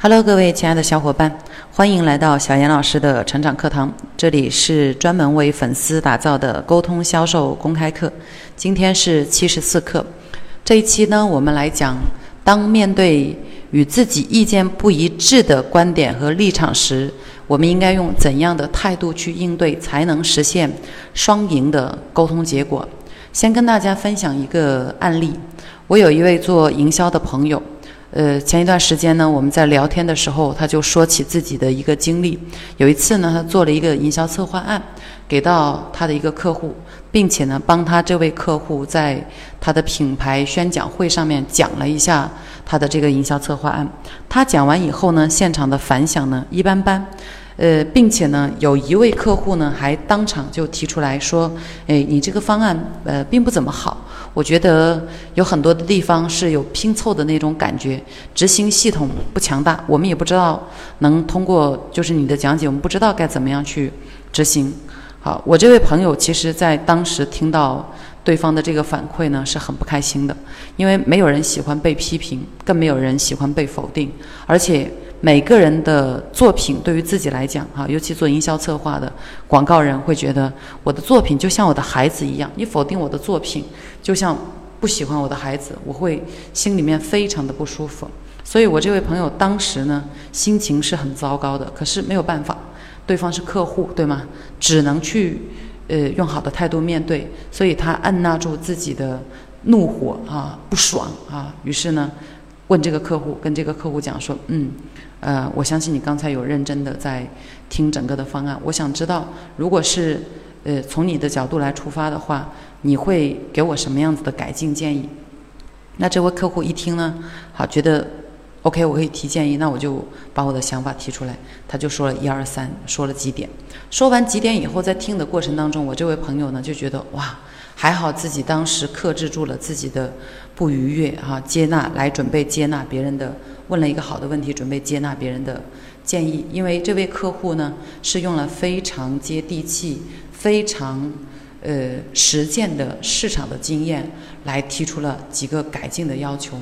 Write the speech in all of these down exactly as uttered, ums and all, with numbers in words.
Hello， 各位亲爱的小伙伴，欢迎来到小妍老师的成长课堂。这里是专门为粉丝打造的沟通销售公开课，今天是七十四课。这一期呢，我们来讲，当面对与自己意见不一致的观点和立场时，我们应该用怎样的态度去应对，才能实现双赢的沟通结果。先跟大家分享一个案例，我有一位做营销的朋友，呃，前一段时间呢，我们在聊天的时候，他就说起自己的一个经历。有一次呢，他做了一个营销策划案，给到他的一个客户，并且呢，帮他这位客户在他的品牌宣讲会上面讲了一下他的这个营销策划案。他讲完以后呢，现场的反响呢一般般，呃，并且呢，有一位客户呢还当场就提出来说：“哎，你这个方案呃并不怎么好。”我觉得有很多的地方是有拼凑的那种感觉，执行系统不强大，我们也不知道能通过就是你的讲解，我们不知道该怎么样去执行。好，我这位朋友其实在当时听到对方的这个反馈呢是很不开心的，因为没有人喜欢被批评，更没有人喜欢被否定，而且每个人的作品对于自己来讲哈，尤其做营销策划的广告人会觉得，我的作品就像我的孩子一样，你否定我的作品就像不喜欢我的孩子，我会心里面非常的不舒服。所以我这位朋友当时呢心情是很糟糕的，可是没有办法，对方是客户对吗？只能去呃用好的态度面对，所以他按捺住自己的怒火啊，不爽啊，于是呢问这个客户，跟这个客户讲说，嗯，呃，我相信你刚才有认真的在听整个的方案，我想知道，如果是呃从你的角度来出发的话，你会给我什么样子的改进建议？那这位客户一听呢，好，觉得 OK， 我可以提建议，那我就把我的想法提出来。他就说了一二三，说了几点。说完几点以后，在听的过程当中，我这位朋友呢就觉得哇，还好自己当时克制住了自己的不愉悦啊，接纳来准备接纳别人的，问了一个好的问题，准备接纳别人的建议。因为这位客户呢是用了非常接地气、非常呃实践的市场的经验来提出了几个改进的要求。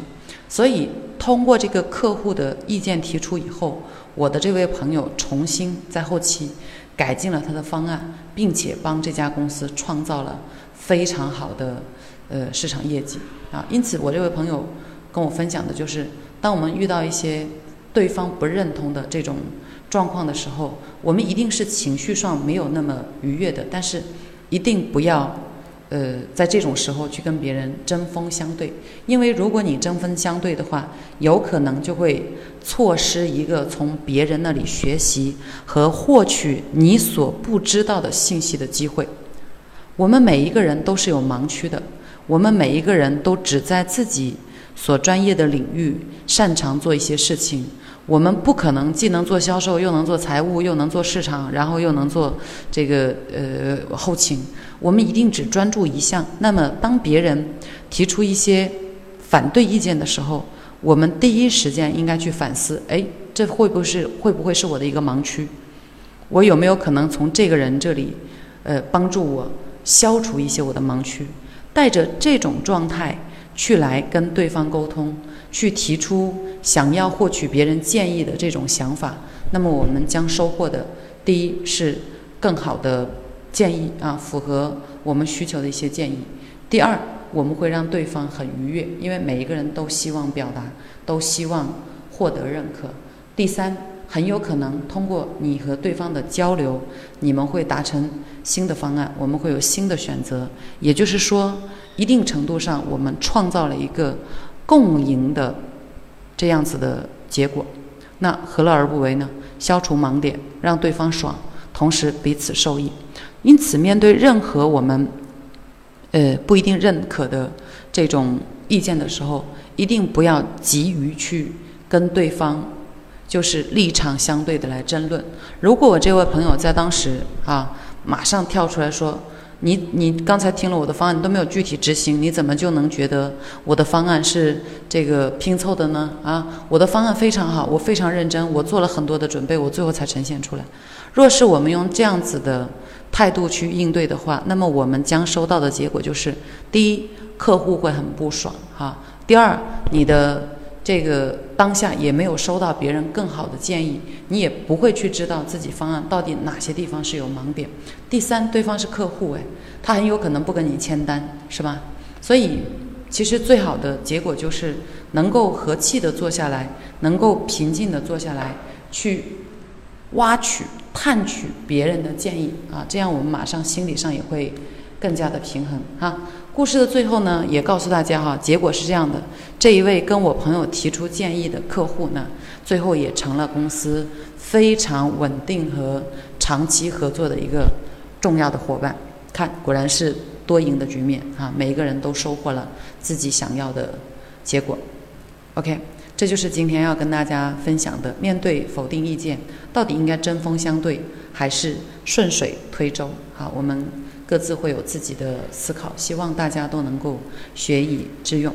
所以通过这个客户的意见提出以后，我的这位朋友重新在后期改进了他的方案，并且帮这家公司创造了非常好的呃市场业绩啊。因此我这位朋友跟我分享的就是，当我们遇到一些对方不认同的这种状况的时候，我们一定是情绪上没有那么愉悦的，但是一定不要呃在这种时候去跟别人针锋相对，因为如果你针锋相对的话，有可能就会错失一个从别人那里学习和获取你所不知道的信息的机会。我们每一个人都是有盲区的，我们每一个人都只在自己所专业的领域擅长做一些事情，我们不可能既能做销售，又能做财务，又能做市场，然后又能做这个呃后勤，我们一定只专注一项。那么当别人提出一些反对意见的时候，我们第一时间应该去反思，哎，这会不会是会不会是我的一个盲区？我有没有可能从这个人这里呃帮助我消除一些我的盲区？带着这种状态去来跟对方沟通，去提出想要获取别人建议的这种想法，那么我们将收获的，第一是更好的建议啊，符合我们需求的一些建议；第二，我们会让对方很愉悦，因为每一个人都希望表达，都希望获得认可；第三，很有可能通过你和对方的交流，你们会达成新的方案，我们会有新的选择。也就是说，一定程度上我们创造了一个共赢的这样子的结果。那何乐而不为呢？消除盲点，让对方爽，同时彼此受益。因此面对任何我们呃不一定认可的这种意见的时候，一定不要急于去跟对方就是立场相对的来争论。如果我这位朋友在当时啊，马上跳出来说，你你刚才听了我的方案，你都没有具体执行，你怎么就能觉得我的方案是这个拼凑的呢？啊，我的方案非常好，我非常认真，我做了很多的准备，我最后才呈现出来。若是我们用这样子的态度去应对的话，那么我们将收到的结果就是，第一，客户会很不爽哈、啊；第二，你的这个当下也没有收到别人更好的建议，你也不会去知道自己方案到底哪些地方是有盲点。第三，对方是客户，哎，他很有可能不跟你签单，是吧？所以其实最好的结果就是能够和气的坐下来，能够平静的坐下来，去挖取、探取别人的建议啊，这样我们马上心理上也会更加的平衡啊。故事的最后呢，也告诉大家哈，结果是这样的：这一位跟我朋友提出建议的客户呢，最后也成了公司非常稳定和长期合作的一个重要的伙伴。看，果然是多赢的局面啊！每一个人都收获了自己想要的结果。OK， 这就是今天要跟大家分享的：面对否定意见，到底应该针锋相对，还是顺水推舟？好，我们各自会有自己的思考，希望大家都能够学以致用。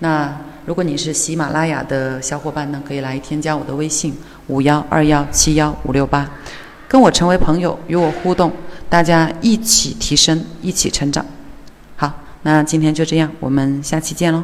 那如果你是喜马拉雅的小伙伴呢，可以来添加我的微信五一二一七一五六八，跟我成为朋友，与我互动，大家一起提升，一起成长。好，那今天就这样，我们下期见喽。